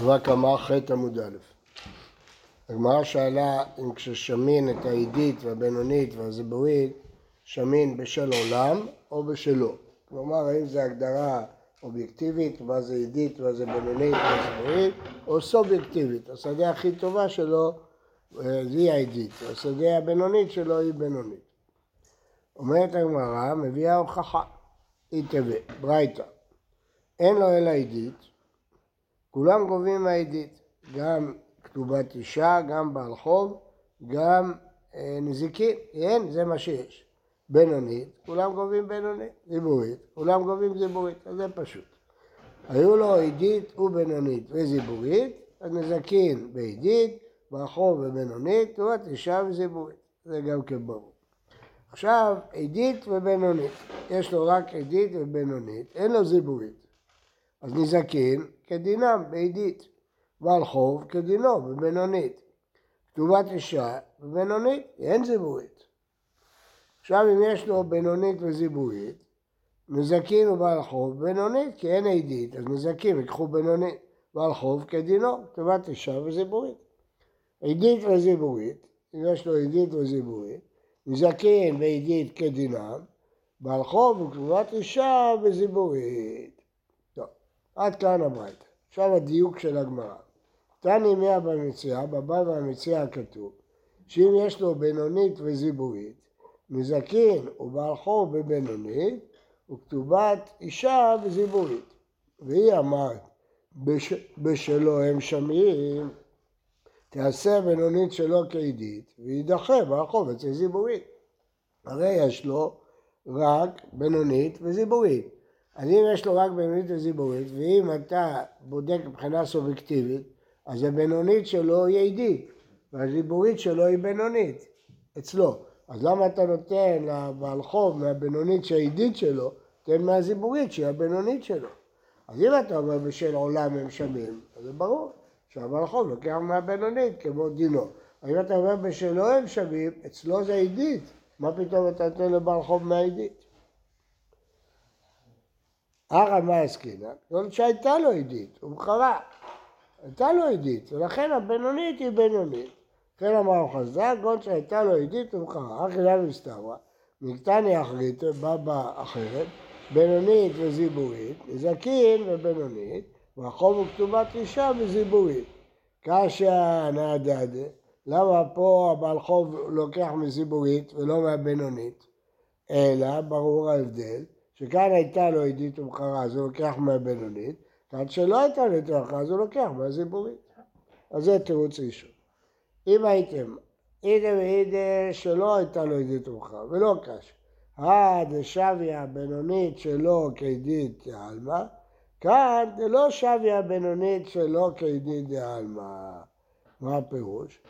חווה קמא ח' עמוד א'. הגמרא שאלה אם כששמין את העידית והבינונית והזבורית, שמין בשל עולם או בשלו. כלומר, האם זו הגדרה אובייקטיבית, מה זה עידית, מה זה בינונית, מה זה זבורית, או סובייקטיבית. השדה הכי טובה שלו היא העידית, השדה הבינונית שלו היא בינונית. אומרת הגמרא, מביאה הוכחה, היא תווה, ברייתא. אין לו אלא עידית, כולם גובים מהעידית, גם כתובת אישה, גם בעל חוב, גם נזיקין, אין, זה מה שיש. בינונית, כולם גובים בינונית, זיבורית, כולם גובים זיבורית, אז זה פשוט. היו לו עידית ובינונית וזיבורית, הנזיקין בעידית, בעל חוב ובינונית, כתובת אישה וזיבורית, זה גם כברור. עכשיו, עידית ובינונית, יש לו רק עידית ובינונית, אין לו זיבורית. אז נזקין כדינם בעידית, בעל חוב כדינו בבינונית, כתובת אישה בבינונית, אין זיבורית. עכשיו, אם יש לו בינונית וזיבורית, נזקין ובעל חוב בבינונית, כי אין עידית, אז נזקים יקחו בינונית, בעל חוב כדינו, כתובת אישה וזיבורית. עידית וזיבורית, אם יש לו עידית וזיבורית, נזקין ועידית כדינם, בעל חוב וכתובת אישה וזיבורית. טוב, עד כאן הברייתא. עכשיו הדיוק של הגמרא. תני מיה במציאה, בבא במציאה כתוב, שאם יש לו בינונית וזיבורית, נזקין ובעל חוב בבינונית, וכתובת אישה וזיבורית. והיא אמרת, בשלו הם שמיים, תעשה בינונית שלו כעידית, וידחה בעל חוב אצל זיבורית. הרי יש לו רק בינונית וזיבורית. אז אם יש לו רק בינונית וזיבורית, ואם אתה בודק מבחינה סובייקטיבית, אז הבינונית שלו היא עידית, והזיבורית שלו היא בינונית אצלו. אז למה אתה נותן לבעל חוב מהבינונית שהעידית שלו, תן מהזיבורית שהיא הבינונית שלו? אז אם אתה אומר בשל עולם הם שמים, אז זה ברור. שהבעל חוב לוקח מהבינונית כמו דינו. אם אתה אומר בשלו הם שווים, אצלו זה עידית. מה פתאום אתה נותן לבעל חוב מהעידית? הרמה הסכינה, זאת שהייתה לו עידית, הוא מחרה. הייתה לו עידית, ולכן הבינונית היא בינונית. כן אמרו חז"ל, זאת שהייתה לו עידית, הוא מחרה. אחי לב מסתברא, מקטני אחרית, בבא אחרת, בינונית וזיבורית, זקין ובינונית, והחוב הוא כתובת אישה וזיבורית. קשה נעדדה, למה פה הבעל חוב לוקח מזיבורית ולא מהבינונית? אלא, ברור ההבדל, שכאן הייתה לו עידית ומחרה, אז הוא לוקח מהבינונית, כאן שלא הייתה לו עידית ומחרה, אז הוא לוקח מהזיבורית. אז זה תירוץ ראשון. אם הייתם, עידה שלא הייתה לו עידית ומחרה, ולא קשה. דשביה הבינונית שלו כעידית העלמה, כאן זה לא שוויה הבינונית שלא כעידית דעלמא. מה הפירוש?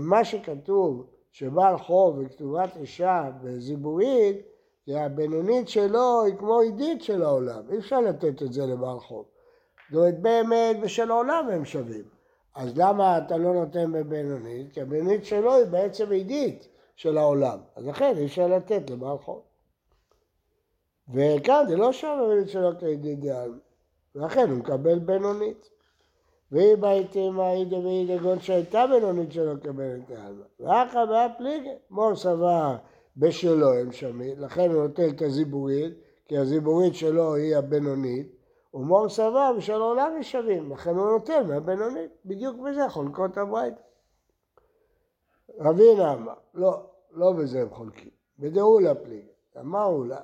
מה שכתוב שבעל חוב וכתובת אישה וזיבורית, הבינונית שלו היא כמו עידית של העולם. אי אפשר לתת את זה לבעל חוב. זאת אומרת, באמת בשל העולם הם שווים. אז למה אתה לא נותן בבינונית? כי הבינונית שלו היא בעצם עידית של העולם. אז לכן אי אפשר לתת לבעל חוב. וכאן זה לא שם הבינונית שלו כעידית דעלמא, ולכן הוא מקבל בינונית. והיא בעיתים העידה ועידה גון שהייתה בינונית שלו כעידית דעלמא. ואחר והפליגה, מור סבר בשלו הם שמית, לכן הוא נותן את הזיבורית, כי הזיבורית שלו היא הבינונית, ומור סבר בשל עולם ישבים, לכן הוא נותן מהבינונית, בדיוק בזה חולקות הברייתא. רבינה אמר, לא בזה הם חולקים, בדאולה פליגה, אמרו לה,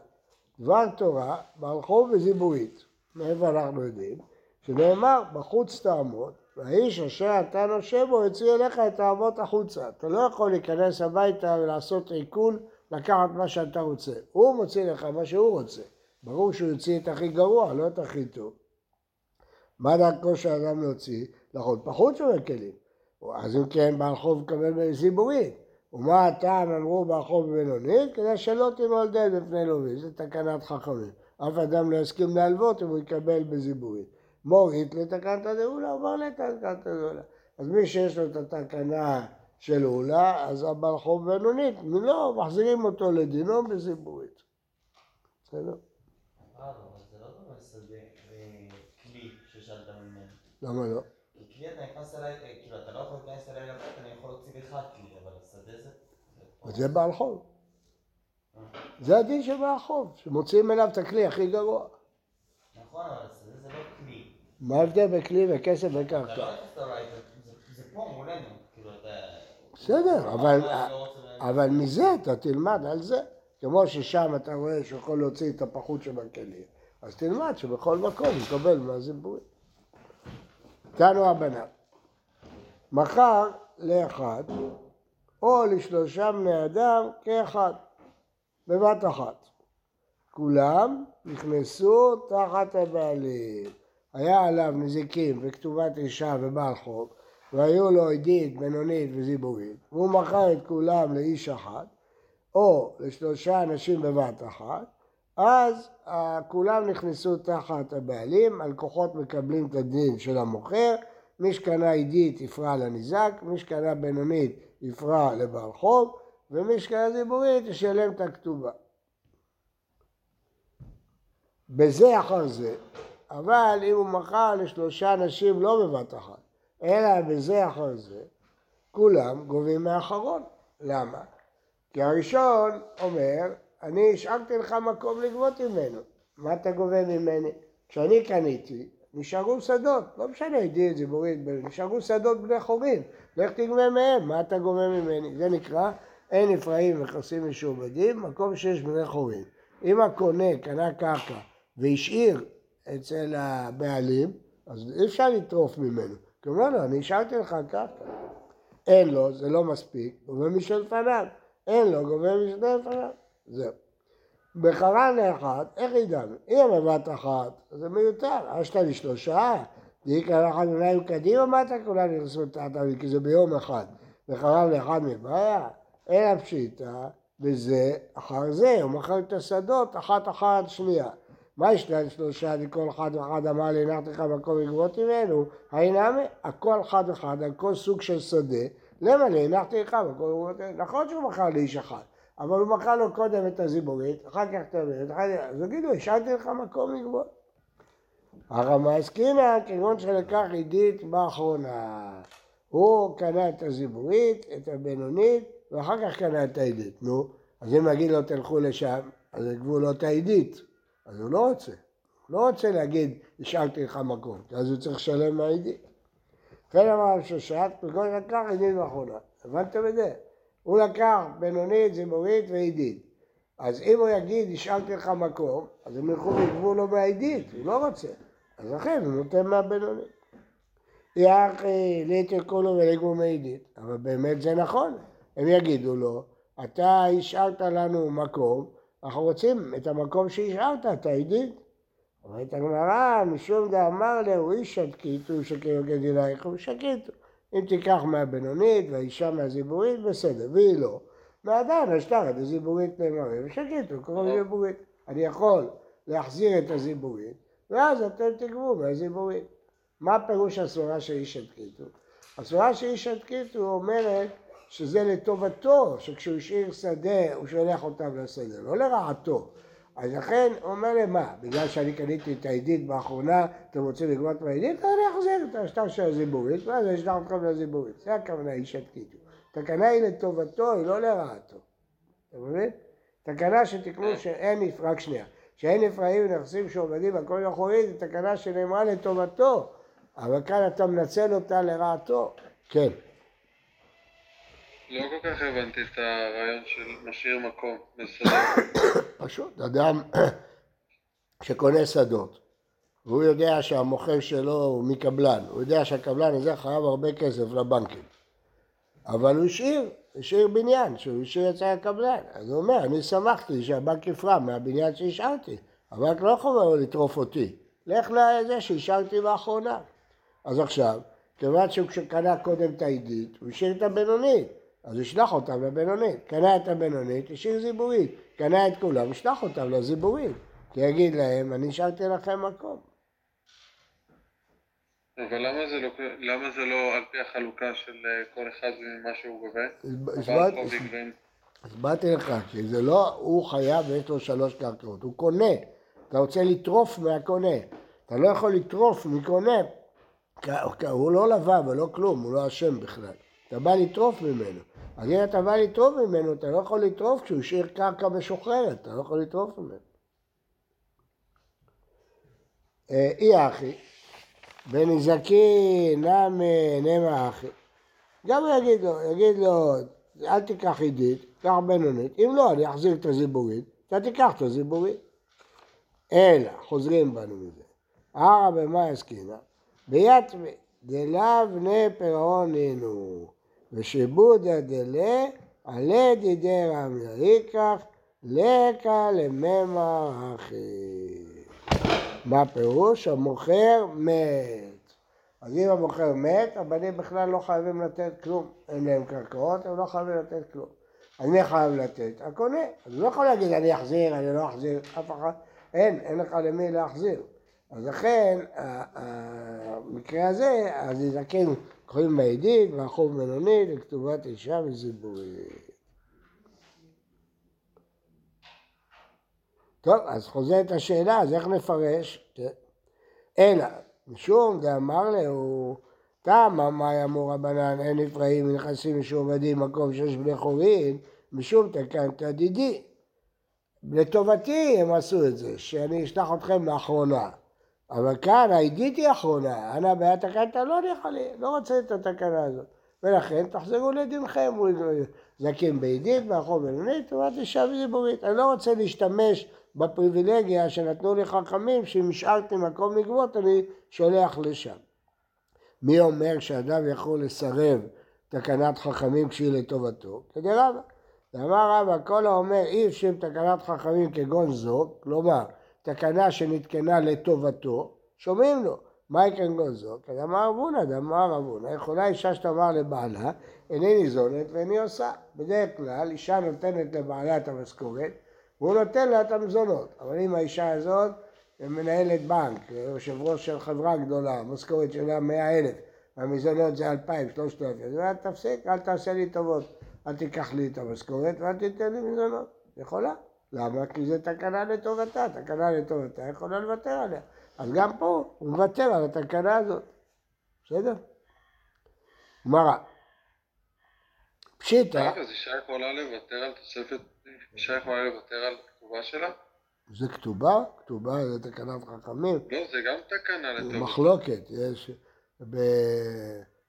דבר תורה, בעל חוב וזיבורית. מאיפה אנחנו יודעים? שנאמר, בחוץ תעמוד, והאיש אשר אתה נושב בו, יוציא אליך את האבות החוצה. אתה לא יכול להיכנס הביתה ולעשות עיקול, לקחת מה שאתה רוצה. הוא מוציא לך מה שהוא רוצה. ברור שהוא יוציא את הכי גרוע, לא את הכי טוב. מה דרכו שהאדם להוציא? לחוץ בחוץ ובכלים. אז אם כן, בעל חוב מקבל זיבורית. ומה הטעם אמרו ברחוב בבינונית? כדי שלא תימולדד בפני לווים, זה תקנת חכמים. אף אדם לא יסכים להלוות אם הוא יקבל בזיבורית. מורית לתקנת דאולה, הוא מורית לתקנת דאולה. אז מי שיש לו את התקנה של אולה, אז ברחוב בבינונית, לא, מחזירים אותו לדינו בזיבורית. בסדר? אבל זה לא דבר סדר, כלי ששאלת ממנו. למה לא? כי אתה נכנס אליי, כאילו אתה לא יכול להיכנס אליי לבית, אני יכול להוציא לך כלי, אבל השדה זה... זה בעל חוב. זה הדין של בעל חוב, שמוציאים אליו את הכלי הכי גרוע. נכון, אבל השדה זה לא כלי. מה ההבדל בכלי וכסף וקרקע? אתה לא נכנס אליי, זה פה מולנו, כאילו אתה... בסדר, אבל מזה אתה תלמד על זה. כמו ששם אתה רואה שיכול להוציא את הפחות שבכלי, אז תלמד שבכל מקום יקבל מהזיבורים. תנו הבנה, מכר לאחד או לשלושה בני אדם כאחד, בבת אחת. כולם נכנסו תחת הבעלים. היה עליו נזיקים וכתובת אישה ובעל חוב, והיו לו עדית, בינונית וזיבורית, והוא מכר את כולם לאיש אחד, או לשלושה אנשים בבת אחת, אז כולם נכנסו תחת הבעלים, הלקוחות מקבלים את הדין של המוכר, מי שקנה עדית יפרע לניזק, מי שקנה בינונית יפרע לבעל חוב, ומי שקנה זיבורית ישלם את הכתובה. בזה אחר זה, אבל אם הוא מכר לשלושה אנשים לא בבת אחת, אלא בזה אחר זה, כולם גובים מהאחרון. למה? כי הראשון אומר, אני השארתי לך מקום לגבות ממנו. מה אתה גובה ממני? כשאני קניתי, נשארו שדות. לא משנה, עדית, זיבורית, נשארו שדות בני חורין. לך תגבה מהם, מה אתה גובה ממני? זה נקרא, אין נפרעים ונכסים משועבדים, מקום שיש בני חורין. אם הקונה קנה קרקע והשאיר אצל הבעלים, אז אי אפשר לטרוף ממנו. כלומר, לא, אני השארתי לך קרקע. אין לו, זה לא מספיק, גובה משלפניו. אין לו, גובה משלפניו. זהו. בחרה לאחד, איך ידענו? אם בבת אחת, זה מיותר. אשתה לשלושה, דהיקה לאחד מנהים קדימה, מה אתה כולנו נכנסו את העתבי, כי זה ביום אחד. בחרה לאחד מבעיה, אין הפשיטה, וזה אחר זה, הוא מכר את השדות, אחת אחת שנייה. מה ישנה לשלושה, וכל אחד ואחד אמר לי, נחת לך מקום לגבות ממנו, הנה, הכל אחד ואחד, על כל סוג של שדה, למה לי, נחת לך מקום לגבות ממנו, נכון שהוא מכר לאיש אחד. אבל הוא מכר לו קודם את הזיבורית, אחר כך תבלת, אז תגידו, השארתי לך מקום לגבות. הרמה הסכינה, כגון שלקח עדית באחרונה. הוא קנה את הזיבורית, את הבינונית, ואחר כך קנה את העדית. נו, אז אם נגיד לו תלכו לשם, אז יגבו לו את העדית. אז הוא לא רוצה. הוא לא רוצה להגיד, השארתי לך מקום, אז הוא צריך לשלם מהעדית. כן אמר ששעת, כגון לקח עדית באחרונה. הבנתם את זה? הוא לקח בינונית, זיבורית ועדית. אז אם הוא יגיד, השארתי לך מקום, אז הם ילכו ויגבו לו מהעדית, הוא לא רוצה. אז לכן, הוא נותן מהבינונית. יחי, להתרקו לו ולגבו מהעדית. אבל באמת זה נכון. הם יגידו לו, אתה השארת לנו מקום, אנחנו רוצים את המקום שהשארת, אתה עדית. אבל את הגמרא, משום דאמר לו, הוא איש שתקיתו, שכאילו גדילייך, הוא שתקיתו. אם תיקח מהבינונית והאישה מהזיבורית, בסדר, והיא לא. ועדיין השטרת הזיבורית נאמרים, ושקיתו, קרוב זיבורית. אני יכול להחזיר את הזיבורית, ואז אתם תגבו מהזיבורית. מה הפירוש הסברה שהיא שתקיתו? הסברה שהיא שתקיתו אומרת שזה לטובתו, שכשהוא השאיר שדה, הוא שולח אותם לשדה, לא לרעתו. אז לכן, הוא אומר למה? בגלל שאני קניתי את העדית באחרונה, אתם רוצים לגבות מהעדית? אני אחזיר את השטר של הזיבורית, ואז אני אשלח אתכם לזיבורית. זה הכוונה, היא שתקיתו. תקנה היא לטובתו, היא לא לרעתו. אתם מבינים? תקנה שתקנו שאין, רק שנייה, שאין נפרעים ונכסים שעובדים, הכל אחורי, זה תקנה שנאמרה לטובתו, אבל כאן אתה מנצל אותה לרעתו. כן. לא כל כך הבנתי את הרעיון של משאיר מקום מסדר. פשוט, אדם שקונה שדות, והוא יודע שהמוכר שלו הוא מקבלן, הוא יודע שהקבלן הזה חייב הרבה כסף לבנקים, אבל הוא השאיר בניין, שהוא השאיר אצל הקבלן, אז הוא אומר, אני שמחתי שהבנק יפרע מהבניין שהשארתי, הבנק לא יכול לטרוף אותי, לך לזה שהשארתי באחרונה. אז עכשיו, כיוון שהוא קנה קודם את העדית, הוא השאיר את הבינונית, אז ישלח אותם לבינונית. קנה את הבינונית, השאיר זיבורית. קנה את כולם, ישלח אותם לזיבורית. כי יגיד להם, אני השארתי לכם מקום. אבל למה זה לא על פי החלוקה של כל אחד ממה שהוא גובה? הסברתי לך, כי זה לא, הוא חייב ויש לו שלוש קרקעות. הוא קונה. אתה רוצה לטרוף מהקונה. אתה לא יכול לטרוף מקונה הוא לא לבא ולא כלום, הוא לא אשם בכלל. אתה בא לטרוף ממנו. אז אם אתה בא לטרוף ממנו, אתה לא יכול לטרוף כשהוא השאיר קרקע משוחררת, אתה לא יכול לטרוף ממנו. אי אחי, בנזקי נמה אחי, גם הוא יגיד לו, אל תיקח עידית, תיקח בינונית, אם לא, אני אחזיר את הזיבורית, אתה תיקח את הזיבורית. אלא, חוזרים בנו מזה. הרב במה הסכינה? ביתמי, דלה בני פרעון הינו, ושיבודה דלה, עלה דידי רם יריקח, לקה לממר אחי. מה פירוש? המוכר מת. אז אם המוכר מת, הבנים בכלל לא חייבים לתת כלום. אין להם קרקעות, הם לא חייבים לתת כלום. אני חייב לתת, הקונה. אני לא יכול להגיד אני אחזיר, אני לא אחזיר, אף אחד. אין לך למי להחזיר. אז לכן, המקרה הזה, אז נזקים קוראים מעידית והחוב מלוני לכתובת אישה וזיבורית. טוב, אז חוזרת השאלה, אז איך נפרש? אלא, משום דאמר לו, תמה מה אמור רבנן, אין נפרעים ונכנסים משום עבדים, מקום שיש בני חורין, משום תקן תדידי. לטובתי הם עשו את זה, שאני אשלח אתכם לאחרונה. אבל כאן, העידית היא אחרונה, אנא בהתקנתה לא רוצה את התקנה הזאת. ולכן תחזרו לדינכם, זקים בעידית והחוב מלונית, תורת אישה וזיבורית. אני לא רוצה להשתמש בפריבילגיה שנתנו לי חכמים, שאם השארתי מקום לגבות, אני שולח לשם. מי אומר שאדם יכול לסרב תקנת חכמים כשהיא לטובתו? כדי רבא. ואמר רבא, כל האומר אי אפשר תקנת חכמים כגון זאת, כלומר, תקנה שנתקנה לטובתו, שומעים לו. מה יקרה כגון זאת? אז אמר רבונה, יכולה אישה שתאמר לבעלה, איני ניזונת ואיני עושה. בדרך כלל, אישה נותנת לבעלה את המשכורת, והוא נותן לה את המזונות. אבל אם האישה הזאת מנהלת בנק, יושב ראש של חברה גדולה, המשכורת שלה 100,000, והמזונות זה 2,000, 3,000, אז אל תפסיק, אל תעשה לי טובות. אל תיקח לי את המשכורת ואל תיתן לי מזונות. יכולה. למה? כי זה תקנה לטובתה. תקנה לטובתה יכולה לוותר עליה. אז גם פה הוא מוותר על התקנה הזאת. בסדר? מראה. פשיטה. אז אישה יכולה לוותר על תוספת, אישה יכולה לוותר על כתובה שלה? זה כתובה? כתובה זה תקנת חכמים. לא, זה גם תקנה לטובתה. זה מחלוקת.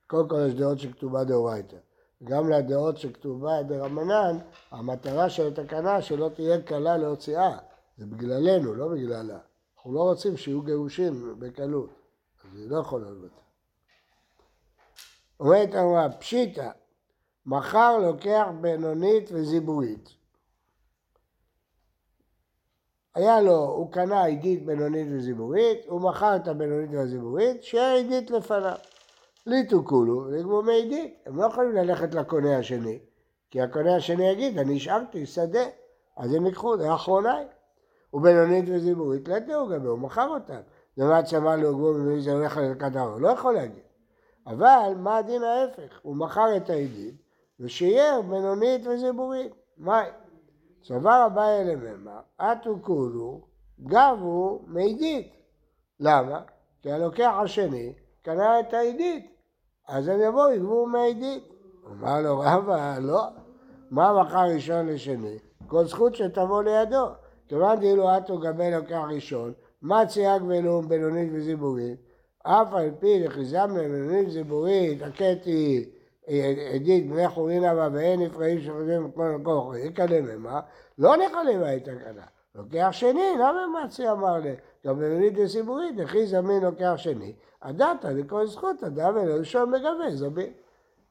קודם כל יש דעות שכתובה דאורייתא. גם לדעות שכתובה ברמנן, המטרה של התקנה שלא תהיה קלה להוציאה. זה בגללנו, לא בגללה. אנחנו לא רוצים שיהיו גירושים בקלות. אז היא לא יכולה לבטא. אומרת אמרה, פשיטה, מחר לוקח בינונית וזיבורית. היה לו, הוא קנה עידית בינונית וזיבורית, הוא מכר את הבינונית והזיבורית, שיהיה עידית לפניו. ליטו כולו, לגמור מעידית. הם לא יכולים ללכת לקונה השני, כי הקונה השני יגיד, אני השארתי שדה, אז הם יקחו, זה האחרונה. ובינונית וזיבורית, לא תראו גם, הוא מכר אותם. זה מה שאמר לו, גבור מביא, זה הולך ללכדה, הוא לא יכול להגיד. אבל מה הדין ההפך? הוא מכר את העידית, ושייר בינונית וזיבורית. מה? סבר הבא אלה ממר, אטו כולו, גבו מעידית. למה? כי הלוקח השני, קנה את העידית, אז הם יבואו, יגבו מהעידית. אמר לו, רבא, לא. מה מכר ראשון לשני? כל זכות שתבוא לידו. כיוון דאילו אתו גבי לוקח ראשון, מה צייג בינום בינונית וזיבורית? אף על פי דחיזם לבינונית וזיבורית, הקטי עידית בני חורין אבא ואין נפרעים שחוזרים כמו מקום אחרי, יקדם מה? לא נחלם הייתה קנה. לוקח שני, למה מצי אמר לי? גם בינונית וזיבורית, דחיזם מין לוקח שני. הדת, אני כל זכות, אדם אלא שום לגבי זבים.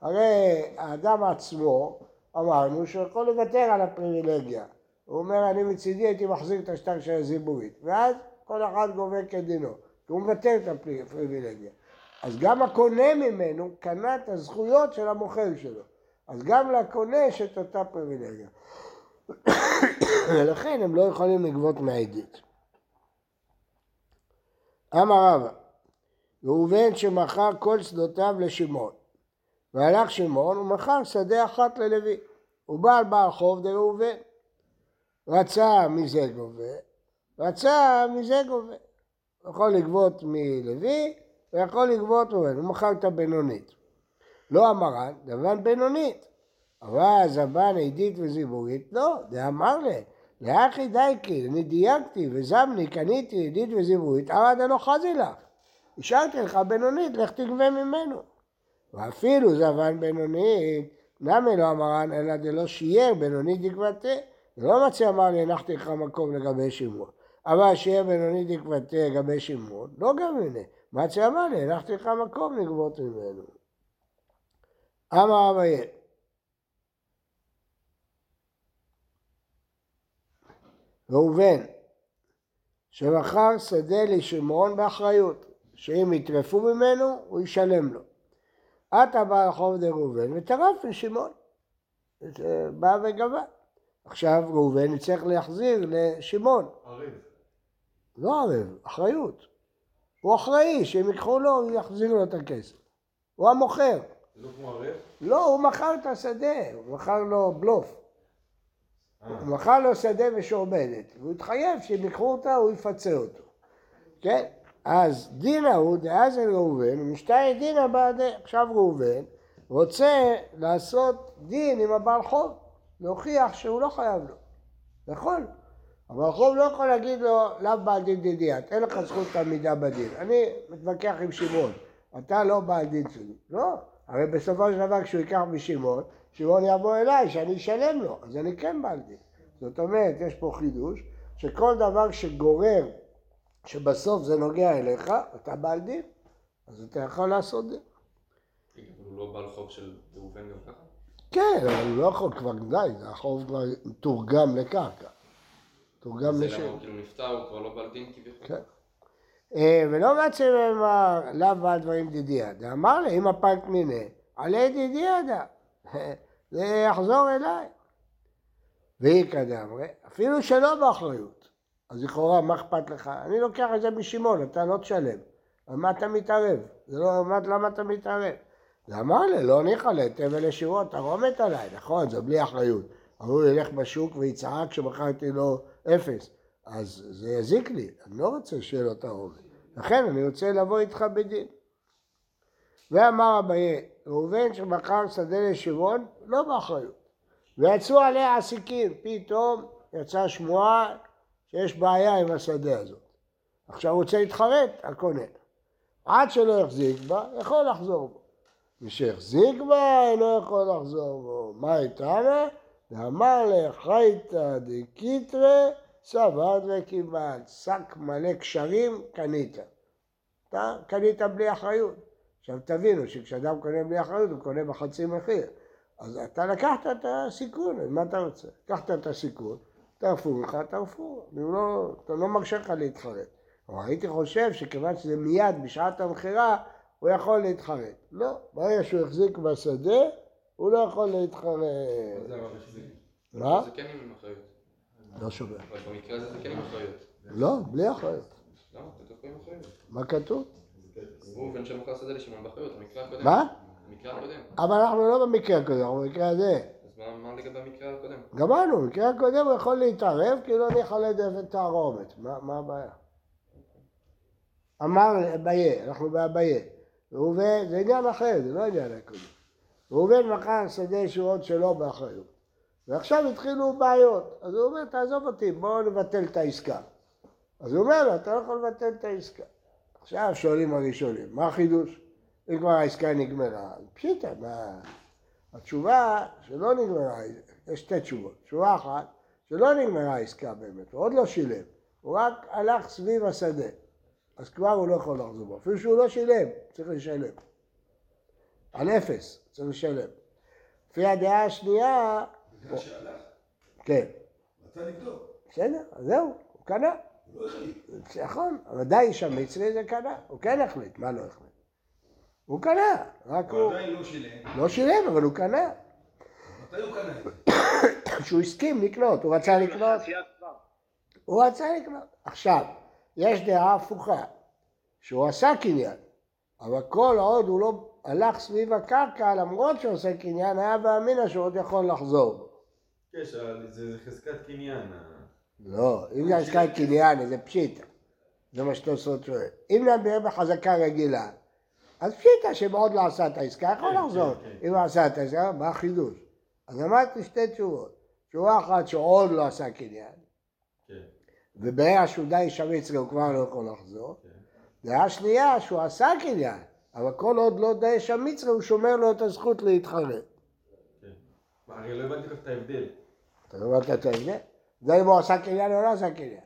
הרי האדם עצמו, אמרנו שהוא יכול לוותר על הפריבילגיה. הוא אומר, אני מצידי הייתי מחזיק את השטר של הזיבורית, ואז כל אחד גובר כדינו, כי הוא מוותר את הפריבילגיה. אז גם הקונה ממנו קנה את הזכויות של המוכר שלו, אז גם לקונה יש את אותה פריבילגיה. ולכן הם לא יכולים לגבות מהעידית. אמר רבא, ראובן שמכר כל שדותיו לשמעון, והלך שמעון ומכר שדה אחת ללוי, הוא בא על בעל חוב דראובן. רצה מזה גובה, יכול לגבות מלוי, הוא יכול לגבות אורן, הוא מכר את הבינונית. לא אמרן, דבן בינונית. אבל זבן, עידית וזיבורית, לא, דאמר לי. לאחי דייקי, אני דייקתי וזמני, קניתי עידית וזיבורית, ערד אני לא חזי לך. השארתי לך בינונית, לך תגווה ממנו. ואפילו זבן בינונית, נמי לא אמרן, אלא זה לא שייר, בינונית דקבטה. זה לא מצא אמר לי, הנחתי לך מקום לגבי שימון. אבל שיהיה בינונית דקבטה לגבי שימון, לא גם הנה. מצא אמר לי, הנחתי לך מקום לגבות ממנו. אמר אביי. ראובן, שמכר שדה לשמעון באחריות, שאם יטרפו ממנו, הוא ישלם לו. אתה בא לחוב דראובן וטרף לשמעון, בא וגבה. עכשיו ראובן צריך להחזיר לשמעון. ערב. לא ערב, אחריות. הוא אחראי, שאם יקחו לו, הוא יחזיר לו את הכסף. הוא המוכר. לא כמו ערב? לא, הוא מכר את השדה, הוא מכר לו בלוף. הוא מכר לו שדה ושעובדת, והוא התחייב שאם יקחו אותה הוא יפצה אותו. כן? אז דינה הוא דאז אל ראובן, ומשתי דינה בעדי, עכשיו ראובן, רוצה לעשות דין עם הבעל חוב, להוכיח שהוא לא חייב לו. נכון? הבעל חוב לא יכול להגיד לו, לא בעל דין דידיית, אין לך זכות עמידה בדין. אני מתווכח עם שמעון, אתה לא בעל דין שלי. לא, הרי בסופו של דבר כשהוא ייקח משמעון, שמעון יבוא אליי, שאני אשלם לו, אז אני כן בעל דין. זאת אומרת, יש פה חידוש, שכל דבר שגורר, שבסוף זה נוגע אליך, אתה בעל דין, אז אתה יכול לעשות דין. הוא לא בעל חוב של ראובן גם ככה? כן, אבל הוא לא יכול כבר גדל, החוב כבר תורגם לקרקע. תורגם לשם. זה למה הוא כאילו נפטר, הוא כבר לא בעל דין כביכול. כן. ולא מצא לאו בעל דברים דידיאדה, אמר לה, אם הפרק מיני, עלי דידיאדה. זה יחזור אליי. והיא כדאמרי, אפילו שלא באחריות. אז לכאורה, מה אכפת לך? אני לוקח את זה משמעון, אתה לא תשלם. אבל מה אתה מתערב? זה לא עמד, למה אתה מתערב? זה אמר לי, לא ניחא להיטב ולשירו, תרומת עליי, נכון, זה בלי אחריות. אבל הוא ילך בשוק ויצעק שמכרתי לו אפס. אז זה יזיק לי, אני לא רוצה שיהיה לו תרומת. לכן, אני רוצה לבוא איתך בדין. ואמר אביי, ראובן שמכר שדה לשמעון, לא באחריות. ויצאו עליה עסיקים, פתאום יצאה שמועה שיש בעיה עם השדה הזאת. עכשיו הוא רוצה להתחרט, הקונה. עד שלא יחזיק בה, יכול לחזור בו. מי שהחזיק בה, לא יכול לחזור בו. מה הייתה לה? ואמר לה, חייתא דקיטרא, סבד וקיבלת. שק מלא קשרים, קנית. אתה קנית בלי אחריות. עכשיו תבינו שכשאדם קונה בלי אחריות הוא קונה בחצי מחיר. אז אתה לקחת את הסיכון, מה אתה רוצה? לקחת את הסיכון, תרפו לך, תרפו. אתה לא מרשה לך להתחרט. אבל הייתי חושב שכיוון שזה מיד בשעת המחירה, הוא יכול להתחרט. לא, ברגע שהוא החזיק בשדה, הוא לא יכול להתחרט. זה מה מחזיק? מה? זה כן עם אחריות. לא שומע. אבל במקרה הזה זה כן עם אחריות. לא, בלי אחריות. לא, אתה תקרא עם אחריות. מה כתוב? ראובן שמכר שדה לשמעון באחריות, המקרה הקודם. מה? המקרה הקודם. אבל אנחנו לא במקרה הקודם, אנחנו במקרה הזה. אז מה לגבי המקרה הקודם? גמרנו, במקרה הקודם הוא יכול להתערב כי לא ניחלד תערומת. מה הבעיה? אמר אביי, אנחנו באביי. ראובן, זה עניין אחר, זה לא עניין הקודם. ראובן מכר שדה לשמעון שלו באחריות. ועכשיו התחילו בעיות. אז הוא אומר, תעזוב אותי, בואו נבטל את העסקה. אז הוא אומר, אתה לא יכול לבטל את העסקה. עכשיו שואלים הראשונים, מה החידוש? אם כבר העסקה נגמרה, פשיטה, מה? התשובה שלא נגמרה, יש שתי תשובות. תשובה אחת, שלא נגמרה העסקה באמת, הוא עוד לא שילם, הוא רק הלך סביב השדה, אז כבר הוא לא יכול לחזור בו, אפילו שהוא לא שילם, צריך לשלם. על אפס, צריך לשלם. לפי הדעה השנייה... בגלל שהלך? כן. אתה נגדור. בסדר, אז זהו, הוא קנה. הוא לא החליט. נכון, אבל די שמץ לי זה קנה, הוא כן החליט, מה לא החליט? הוא קנה, רק הוא... הוא עדיין לא שילם. לא שילם, אבל הוא קנה. מתי הוא קנה? שהוא הסכים לקנות, הוא רצה לקנות. הוא רצה לקנות. עכשיו, יש דעה הפוכה, שהוא עשה קניין, אבל כל עוד הוא לא הלך סביב הקרקע, למרות שהוא עושה קניין, היה באמינה שהוא עוד יכול לחזור. כן, זה חזקת קניין. לא, אם זה חזקת קניין, זה פשיטה. זה מה שאתה עושה. אם נאמר בחזקה רגילה, אז פשיטה שמאוד לא עשה את העסקה, יכול לחזור. אם הוא עשה את העסקה, מה החידוש? אז אמרתי שתי תשובות. תשובה אחת שעוד לא עשה קניין. ובעיה שהוא די שמיץ גם כבר לא יכול לחזור. דעה שנייה שהוא עשה קניין, אבל כל עוד לא די שמיץ הוא שומר לו את הזכות להתחרט. הרי לא הבנתי לך את ההבדל. אתה לא הבנת את ההבדל? זה אם הוא עשה קניין או לא עשה קניין.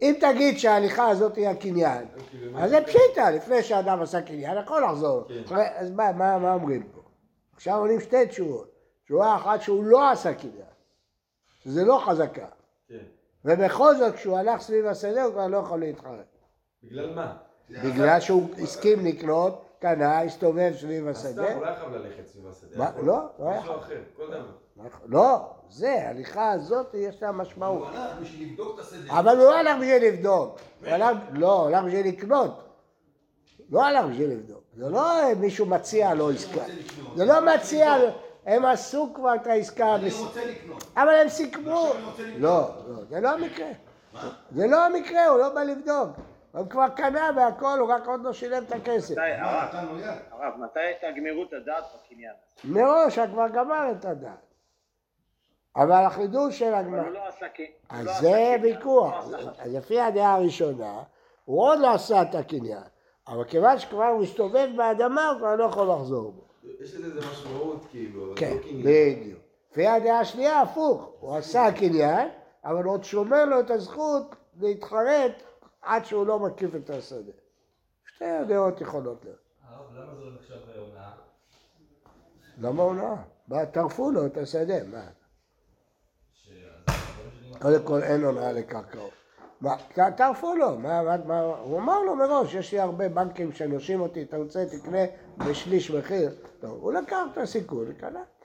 אם תגיד שההליכה הזאת היא הקניין, אז זה פשיטה, לפני שאדם עשה קניין, הכל לחזור. אז מה אומרים פה? עכשיו עונים שתי תשובות. תשובה אחת שהוא לא עשה קניין, שזה לא חזקה. ובכל זאת, כשהוא הלך סביב השדה, הוא כבר לא יכול להתחרט. בגלל מה? בגלל שהוא הסכים לקנות, קנה, הסתובב סביב השדה. אז אתה אולי חייב ללכת סביב השדה. לא, לא היה. משהו אחר, כל דבר. לא, זה, הליכה הזאת יש לה משמעות. הוא הלך בשביל לבדוק את השדה. אבל הוא הלך בשביל לבדוק. לא, הלך בשביל לקנות. לא הלך בשביל לבדוק. זה לא מישהו מציע לו עסקה. זה לא מציע לו. הם עשו כבר את העסקה. אני רוצה לקנות. אבל הם סיכמו. לא, זה לא המקרה. זה לא המקרה, הוא לא בא לבדוק. הוא כבר קנה והכל, הוא רק עוד לא שילם את הכסף. הרב, מתי תגמרו את הדעת בקניין? מראש, הוא כבר גמר את הדעת. אבל החידוש של הגמרא. אבל הוא לא עשה קניין. אז זה ויכוח. אז לפי הדעה הראשונה, הוא עוד לא עשה את הקניין. אבל כיוון שכבר הוא הסתובב באדמה, הוא כבר לא יכול לחזור בו. יש לזה משמעות כאילו. כן, בדיוק. לפי הדעה השנייה, הפוך. הוא עשה הקניין, אבל עוד שומר לו את הזכות להתחרט עד שהוא לא מקיף את השדה. שתי הדעות יכולות לו. למה זה לא נחשב עונה? למה עונה? טרפו לו את השדה, מה? קודם כל אין עונה לקרקעות. תערפו לו, הוא אמר לו מראש, יש לי הרבה בנקים שנושים אותי, אתה רוצה, תקנה בשליש מחיר. הוא לקח את הסיכון, קנה.